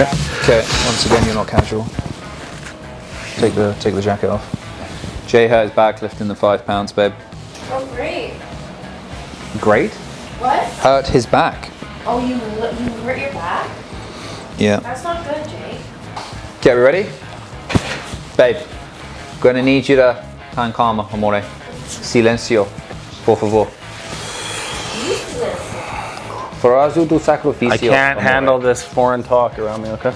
Okay. Okay. Once again, you're not casual. Take the jacket off. Jay hurt his back lifting the £5, babe. Oh, great. Great? What? Hurt his back. Oh, you hurt your back? Yeah. That's not good, Jay. Okay, we ready? Babe, I'm going to need you to tan calma, amore. Silencio, por favor. Forazo do sacrificio. I can't handle this foreign talk around me, okay?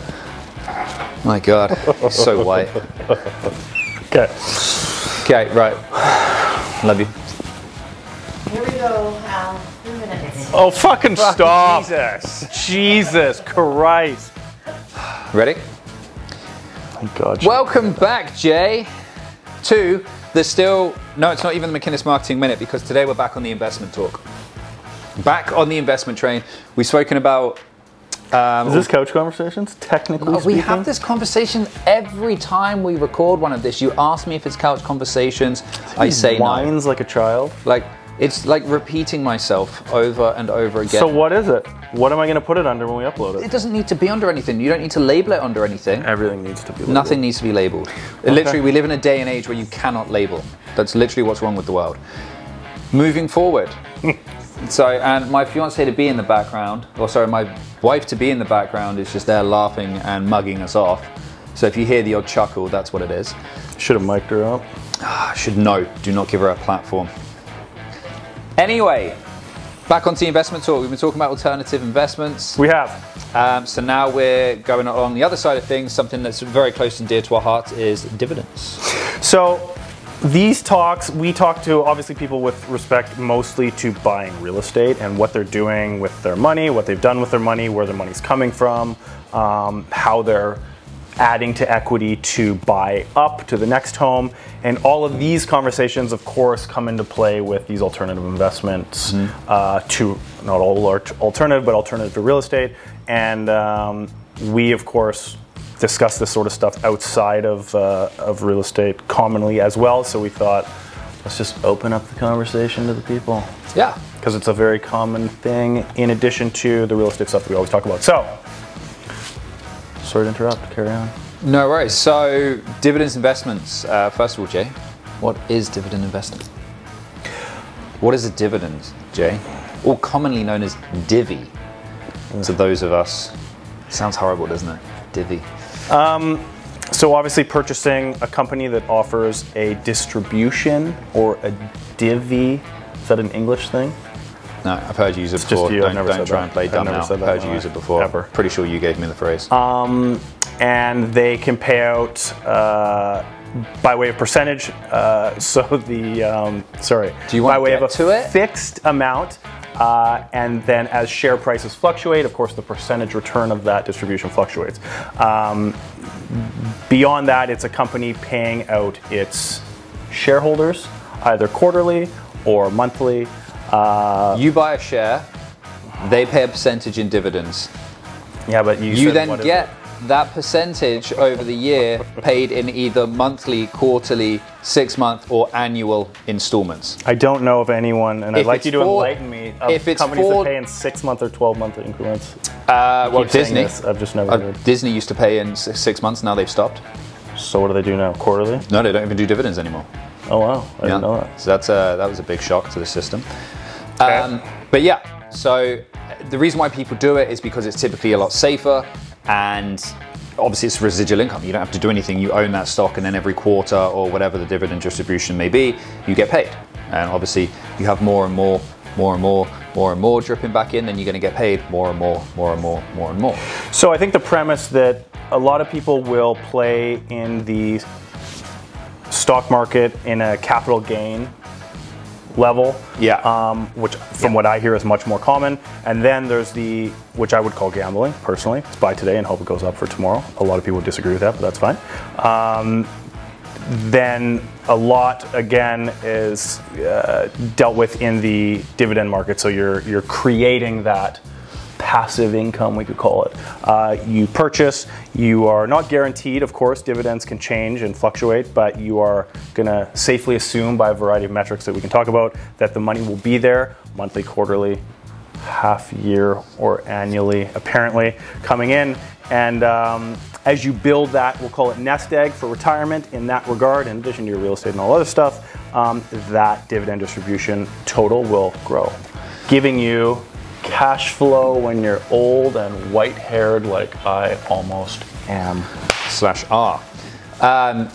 My God, so white. Okay. Okay, right. Love you. Here we go, Al. 2 minutes. Oh, fucking stop. Jesus. Jesus Christ. Ready? My God. Welcome back, Jay, to the still... No, it's not even the McInnes Marketing Minute, because today we're back on the investment talk. Back on the investment train. We've spoken about... Is this Couch Conversations, technically speaking? We have this conversation every time we record one of this. You ask me if it's Couch Conversations, I say no. Whines like a child. Like, it's like repeating myself over and over again. So what is it? What am I going to put it under when we upload it? It doesn't need to be under anything. You don't need to label it under anything. Everything needs to be labeled. Nothing needs to be labeled. Okay. Literally, we live in a day and age where you cannot label. That's literally what's wrong with the world. Moving forward. So, and my fiancée-to-be in the background, or sorry, my wife-to-be in the background is just there laughing and mugging us off. So if you hear the odd chuckle, that's what it is. Should have mic'd her up. Do not give her a platform. Anyway, back onto the investment talk. We've been talking about alternative investments. We have. So now we're going along the other side of things. Something that's very close and dear to our hearts is dividends. So... These talks, we talk to obviously people with respect mostly to buying real estate and what they're doing with their money, what they've done with their money, where their money's coming from, how they're adding to equity to buy up to the next home. And all of these conversations, of course, come into play with these alternative investments to, not all alternative, but alternative to real estate. And we, of course, discuss this sort of stuff outside of real estate commonly as well. So we thought, let's just open up the conversation to the people. Yeah. Because it's a very common thing in addition to the real estate stuff that we always talk about. So, sorry to interrupt, carry on. No worries. So, dividends investments. First of all, Jay, what is dividend investing? What is a dividend, Jay? Or commonly known as divvy to those of us. Sounds horrible, doesn't it? Divvy. So obviously purchasing a company that offers a distribution or a divvy. Is that an English thing? No, I've heard you use it before. Don't try and play dumb now. I've heard you use it before. Ever. Pretty sure you gave me the phrase. And they can pay out by way of percentage. Do you want by way of a fixed amount? And then as share prices fluctuate, of course, the percentage return of that distribution fluctuates. Beyond that, it's a company paying out its shareholders, either quarterly or monthly. You buy a share, they pay a percentage in dividends. Yeah, but you said, then get that percentage over the year paid in either monthly, quarterly, 6-month, or annual installments. I don't know of anyone, and I'd like you to enlighten me, of companies that pay in 6-month or 12-month increments. Well, Disney. I've just never heard. Disney used to pay in 6 months, now they've stopped. So what do they do now, quarterly? No, they don't even do dividends anymore. Oh, wow. I didn't know that. So that was a big shock to the system. But yeah, so the reason why people do it is because it's typically a lot safer, and obviously it's residual income. You don't have to do anything. You own that stock, and then every quarter or whatever the dividend distribution may be, you get paid. And obviously you have more and more dripping back in, then you're going to get paid more and more. So I think the premise that a lot of people will play in the stock market in a capital gain level, which from what I hear is much more common. And then there's the, which I would call gambling personally. It's buy today and hope it goes up for tomorrow. A lot of people disagree with that, but that's fine. Then a lot again is dealt with in the dividend market. So you're creating that passive income, we could call it. You purchase, you are not guaranteed, of course, dividends can change and fluctuate, but you are going to safely assume by a variety of metrics that we can talk about that the money will be there monthly, quarterly, half year or annually, apparently, coming in. And as you build that, we'll call it nest egg for retirement in that regard, in addition to your real estate and all other stuff, that dividend distribution total will grow, giving you cash flow when you're old and white-haired like I almost am. /R.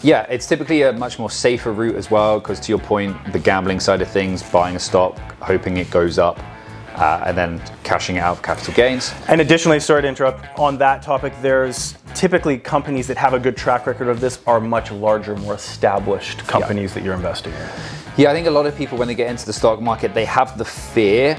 Yeah, it's typically a much more safer route as well, because to your point, the gambling side of things, buying a stock, hoping it goes up, and then cashing it out of capital gains. And additionally, sorry to interrupt, on that topic, there's typically companies that have a good track record of this are much larger, more established companies that you're investing in. Yeah, I think a lot of people, when they get into the stock market, they have the fear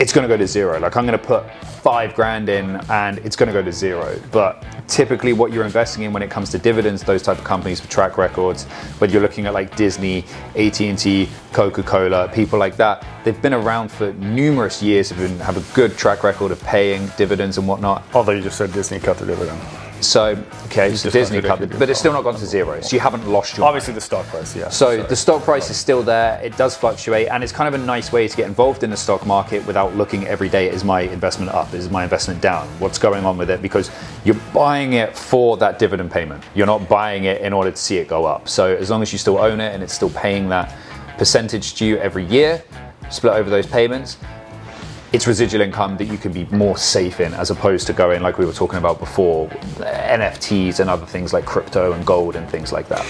it's going to go to zero. Like, I'm going to put $5,000 in and it's going to go to zero. But typically what you're investing in when it comes to dividends, those type of companies with track records, whether you're looking at like Disney, AT&T, Coca-Cola, people like that, they've been around for numerous years, have a good track record of paying dividends and whatnot. Although you just said Disney cut the dividend. So Disney cut it, but it's still not gone to zero. So you haven't lost your money. The stock price, yeah. So the stock price is still there. It does fluctuate, and it's kind of a nice way to get involved in the stock market without looking every day, is my investment up? Is my investment down? What's going on with it? Because you're buying it for that dividend payment. You're not buying it in order to see it go up. So as long as you still own it and it's still paying that percentage to you every year, split over those payments, it's residual income that you can be more safe in, as opposed to going, like we were talking about before, NFTs and other things like crypto and gold and things like that.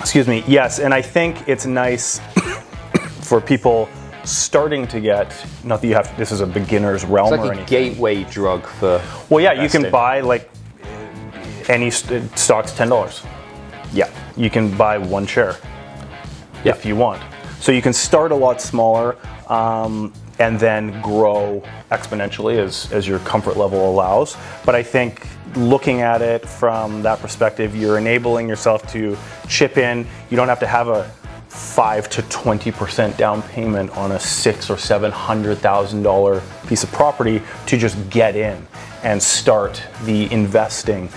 Excuse me. Yes, and I think it's nice for people starting to get, not that you have, this is a beginner's realm or anything. It's like a gateway drug for investing. You can buy like any stocks, $10. Yeah. You can buy one share if you want. So you can start a lot smaller, and then grow exponentially as your comfort level allows. But I think looking at it from that perspective, you're enabling yourself to chip in. You don't have to have a 5 to 20% down payment on a $600,000 or $700,000 piece of property to just get in and start the investing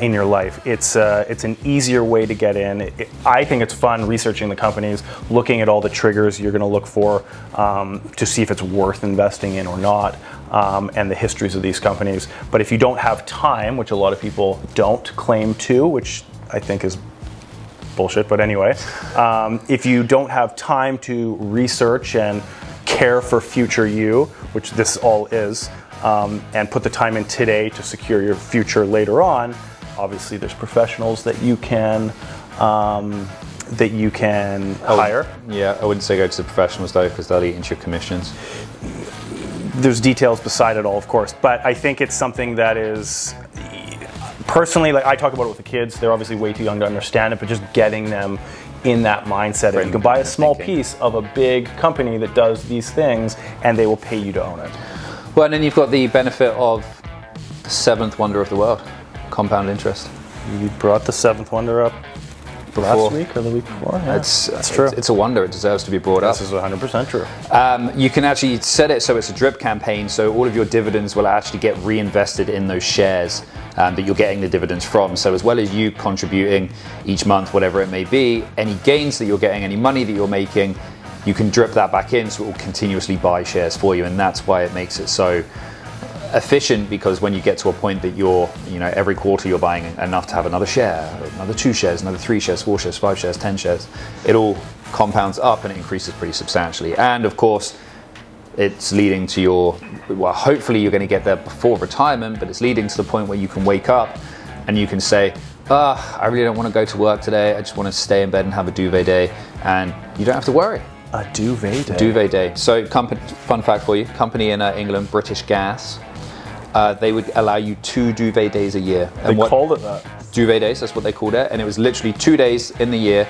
in your life. It's an easier way to get in. I think it's fun researching the companies, looking at all the triggers you're gonna look for to see if it's worth investing in or not, and the histories of these companies. But if you don't have time, which a lot of people don't claim to, which I think is bullshit, but anyway, if you don't have time to research and care for future you, which this all is, and put the time in today to secure your future later on, obviously there's professionals that you can hire. Yeah, I wouldn't say go to the professionals though, because they'll eat into your commissions. There's details beside it all, of course, but I think it's something that is, personally, like I talk about it with the kids, they're obviously way too young to understand it, but just getting them in that mindset. If you can buy a small piece of a big company that does these things, and they will pay you to own it. Well, and then you've got the benefit of the seventh wonder of the world, compound interest. You brought the seventh wonder up last week or the week before. Yeah. That's true. It's a wonder. It deserves to be brought up. This is 100% true. You can actually set it so it's a drip campaign, so all of your dividends will actually get reinvested in those shares that you're getting the dividends from. So as well as you contributing each month, whatever it may be, any gains that you're getting, any money that you're making, you can drip that back in, so it will continuously buy shares for you. And that's why it makes it so efficient, because when you get to a point that you're, every quarter you're buying enough to have another share, another 2 shares, another 3 shares, 4 shares, 5 shares, 10 shares, it all compounds up and it increases pretty substantially. And of course, it's leading to hopefully you're going to get there before retirement, but it's leading to the point where you can wake up and you can say, I really don't want to go to work today. I just want to stay in bed and have a duvet day. And you don't have to worry. A duvet day. Duvet day. So, fun fact for you, company in England, British Gas, they would allow you 2 duvet days a year. And they called it that. Duvet days, that's what they called it. And it was literally 2 days in the year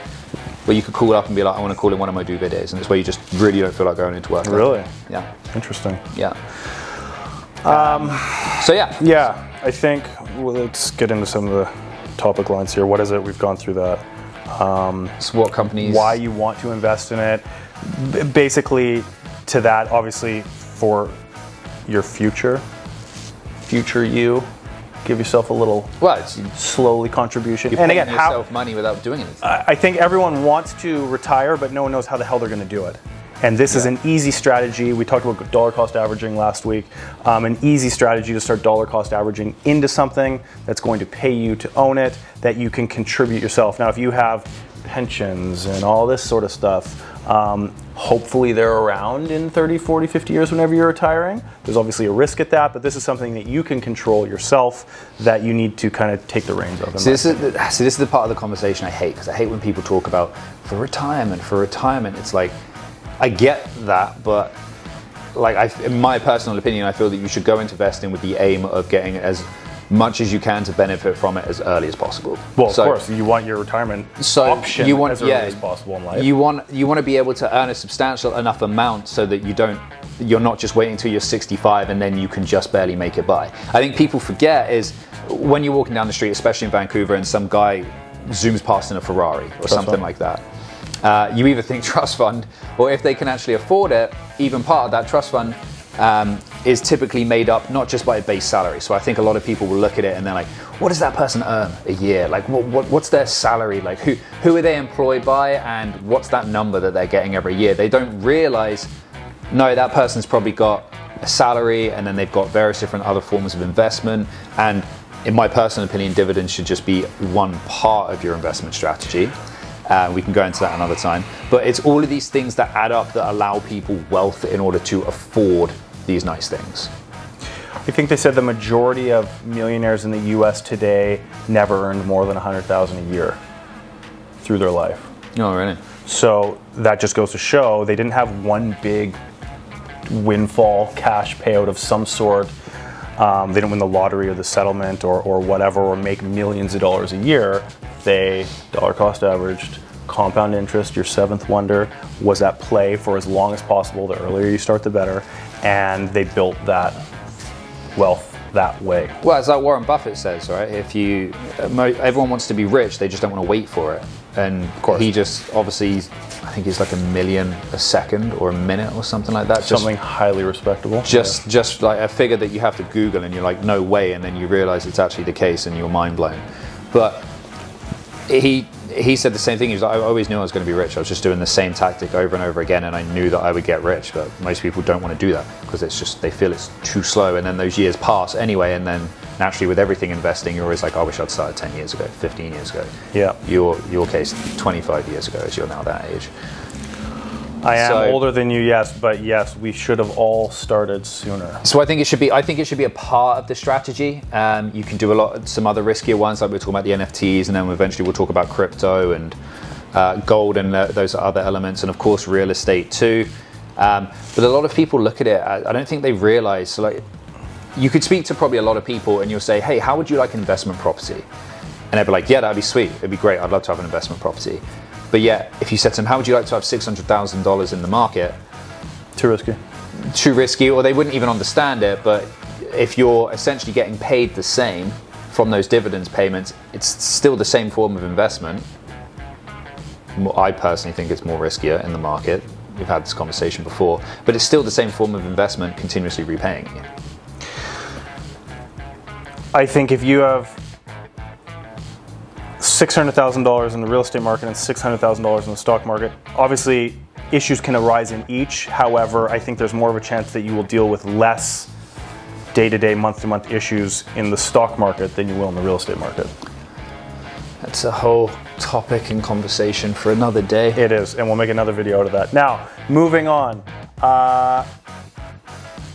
where you could call up and be like, I want to call in one of my duvet days. And it's where you just really don't feel like going into work. Really? Yeah. Interesting. Yeah. Yeah, I think, let's get into some of the topic lines here. What is it? We've gone through that. So what companies? Why you want to invest in it. Basically, to that, obviously, for your future you, give yourself a little slowly contribution. You're paying yourself money without doing anything. I think everyone wants to retire, but no one knows how the hell they're going to do it. And this is an easy strategy. We talked about dollar cost averaging last week. An easy strategy to start dollar cost averaging into something that's going to pay you to own it, that you can contribute yourself. Now, if you have pensions and all this sort of stuff, hopefully they're around in 30, 40, 50 years whenever you're retiring. There's obviously a risk at that, but this is something that you can control yourself, that you need to kind of take the reins of. So this is the part of the conversation I hate, because I hate when people talk about for retirement. It's like, I get that, but like, in my personal opinion, I feel that you should go into investing with the aim of getting as much as you can to benefit from it as early as possible. Well, of course, you want your retirement option as early as possible in life. You want to be able to earn a substantial enough amount so that you're not just waiting until you're 65 and then you can just barely make it by. I think people forget is when you're walking down the street, especially in Vancouver, and some guy zooms past in a Ferrari or something like that. You either think trust fund, or if they can actually afford it, even part of that trust fund is typically made up not just by a base salary. So I think a lot of people will look at it and they're like, what does that person earn a year? Like, what's their salary? Like, who are they employed by, and what's that number that they're getting every year? They don't realize, no, that person's probably got a salary, and then they've got various different other forms of investment. And in my personal opinion, dividends should just be one part of your investment strategy. We can go into that another time. But it's all of these things that add up that allow people wealth in order to afford these nice things. I think they said the majority of millionaires in the US today never earned more than $100,000 a year through their life. Oh, really? So that just goes to show they didn't have one big windfall cash payout of some sort. They didn't win the lottery or the settlement or whatever, or make millions of dollars a year. They dollar cost averaged, compound interest, your seventh wonder, was at play for as long as possible. The earlier you start, the better. And they built that wealth that way. Well, it's like Warren Buffett says, right? Everyone wants to be rich, they just don't want to wait for it. And of course, he just obviously, I think he's like $1 million a second or a minute or something like that. Something just highly respectable. Just like a figure that you have to Google, and you're like, no way, and then you realize it's actually the case, and you're mind blown. But he said the same thing. He was like, I always knew I was going to be rich. I was just doing the same tactic over and over again, and I knew that I would get rich. But most people don't want to do that because it's just, they feel it's too slow. And then those years pass anyway. And then naturally, with everything investing, you're always like, I wish I'd started 10 years ago, 15 years ago. Yeah. Your case, 25 years ago, as you're now that age. I am older than you, yes, but yes, we should have all started sooner. So I think it should be a part of the strategy. You can do some other riskier ones, like we were talking about the NFTs, and then eventually we'll talk about crypto and gold and those other elements, and of course real estate too. But a lot of people look at it, I don't think they realize, so like, you could speak to probably a lot of people and you'll say, hey, how would you like an investment property? And they'd be like, yeah, that'd be sweet, it'd be great, I'd love to have an investment property. But yet, if you said to them, how would you like to have $600,000 in the market? Too risky, or they wouldn't even understand it. But if you're essentially getting paid the same from those dividends payments, it's still the same form of investment. I personally think it's more riskier in the market. We've had this conversation before, but it's still the same form of investment continuously repaying you. I think if you have $600,000 in the real estate market and $600,000 in the stock market, obviously issues can arise in each. However, I think there's more of a chance that you will deal with less day-to-day, month-to-month issues in the stock market than you will in the real estate market. That's a whole topic and conversation for another day. It is, and we'll make another video out of that. Now, moving on.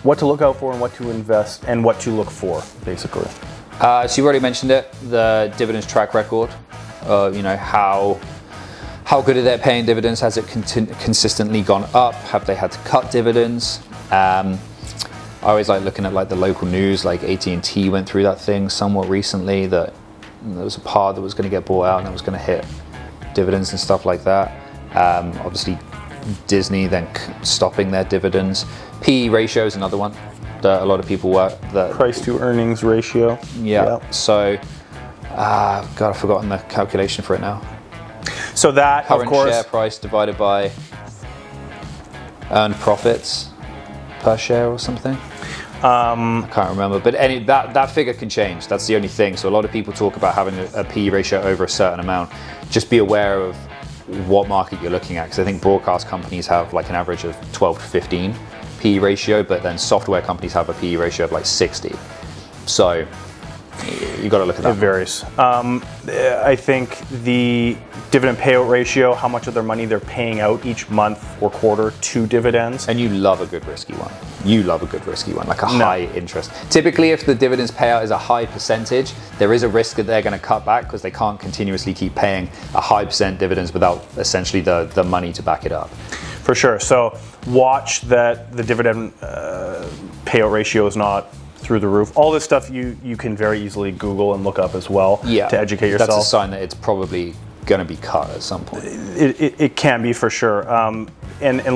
What to look out for and what to invest and what to look for, basically. So you already mentioned it, the dividends track record, how good are they paying dividends? Has it consistently gone up? Have they had to cut dividends? I always like looking at like the local news, like AT&T went through that thing somewhat recently, that there was a part that was going to get bought out and it was going to hit dividends and stuff like that. Obviously Disney then stopping their dividends. PE ratio is another one that a lot of people work, that price to earnings ratio. Yeah. So God, I've forgotten the calculation for it now. So that current, of course, share price divided by earned profits per share or something. I can't remember, but that figure can change. That's the only thing. So a lot of people talk about having a PE ratio over a certain amount. Just be aware of what market you're looking at, because I think broadcast companies have like an average of 12 to 15 PE ratio, but then software companies have a PE ratio of like 60. So you got to look at that. It varies. I think the dividend payout ratio, how much of their money they're paying out each month or quarter to dividends. And you love a good risky one. You love a good risky one, like a high interest. Typically, if the dividends payout is a high percentage, there is a risk that they're going to cut back because they can't continuously keep paying a high percent dividends without essentially the money to back it up. For sure. So watch that the dividend payout ratio is not through the roof. All this stuff you can very easily Google and look up as well to educate yourself. That's a sign that it's probably going to be cut at some point. It can be, for sure. And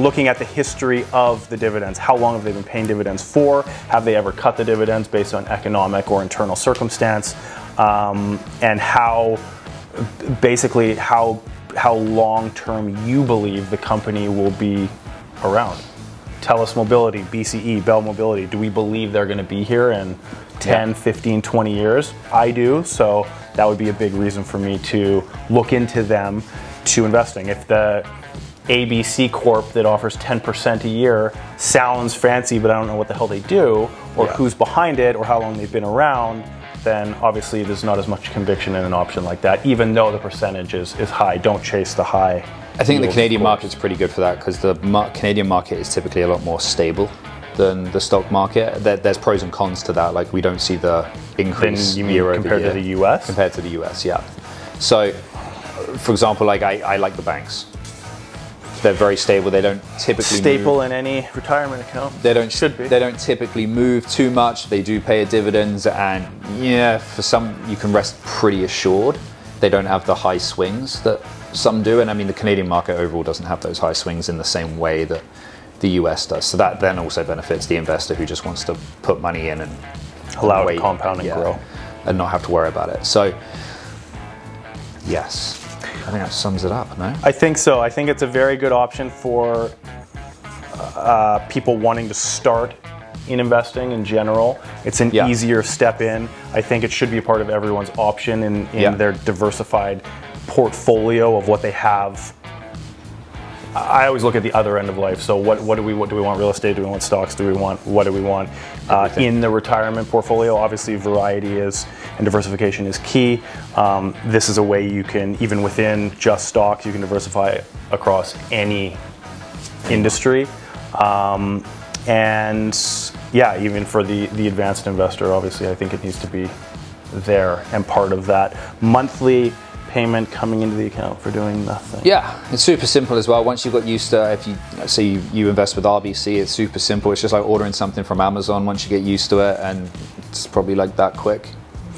looking at the history of the dividends, how long have they been paying dividends for? Have they ever cut the dividends based on economic or internal circumstance? And how long-term you believe the company will be around. Telus Mobility, BCE, Bell Mobility, do we believe they're going to be here in 10, 15, 20 years? I do, so that would be a big reason for me to look into them, to investing. If the ABC Corp that offers 10% a year sounds fancy, but I don't know what the hell they do, or who's behind it, or how long they've been around, then obviously there's not as much conviction in an option like that, even though the percentage is high. Don't chase the high. I think the Canadian market's pretty good for that because the Canadian market is typically a lot more stable than the stock market. There's pros and cons to that. Like, we don't see the increase year over year. Compared to the US? Compared to the US, yeah. So, for example, like I like the banks. They're very stable. They don't typically staple move. In any retirement account. They don't should be. They don't typically move too much. They do pay a dividends, and for some you can rest pretty assured. They don't have the high swings that some do, and I mean the Canadian market overall doesn't have those high swings in the same way that the US does. So that then also benefits the investor who just wants to put money in and allow it to compound and grow, and not have to worry about it. So yes. I think that sums it up, no? I think so. I think it's a very good option for people wanting to start in investing in general. It's an easier step in. I think it should be a part of everyone's option in their diversified portfolio of what they have. I always look at the other end of life. So what do we want? Real estate? Do we want stocks? Do we want in the retirement portfolio? Obviously, variety and diversification is key. This is a way you can, even within just stocks, you can diversify across any industry. Even for the advanced investor, obviously, I think it needs to be there and part of that monthly payment coming into the account for doing nothing. Yeah, it's super simple as well. Once you've got used to, if you say you invest with RBC, it's super simple. It's just like ordering something from Amazon. Once you get used to it, and it's probably like that quick.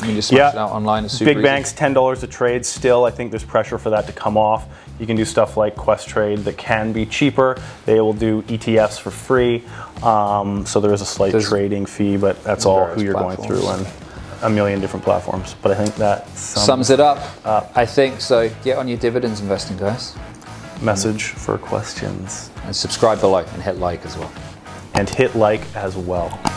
You just smash it out online. It's super easy. Big banks, $10 a trade still. I think there's pressure for that to come off. You can do stuff like Quest Trade that can be cheaper. They will do ETFs for free. So there is a slight trading fee, but that's all who you're platforms. Going through and a million different platforms, but I think that sums it up. I think so. Get on your dividends investing, guys. Message for questions. And subscribe below and hit like as well.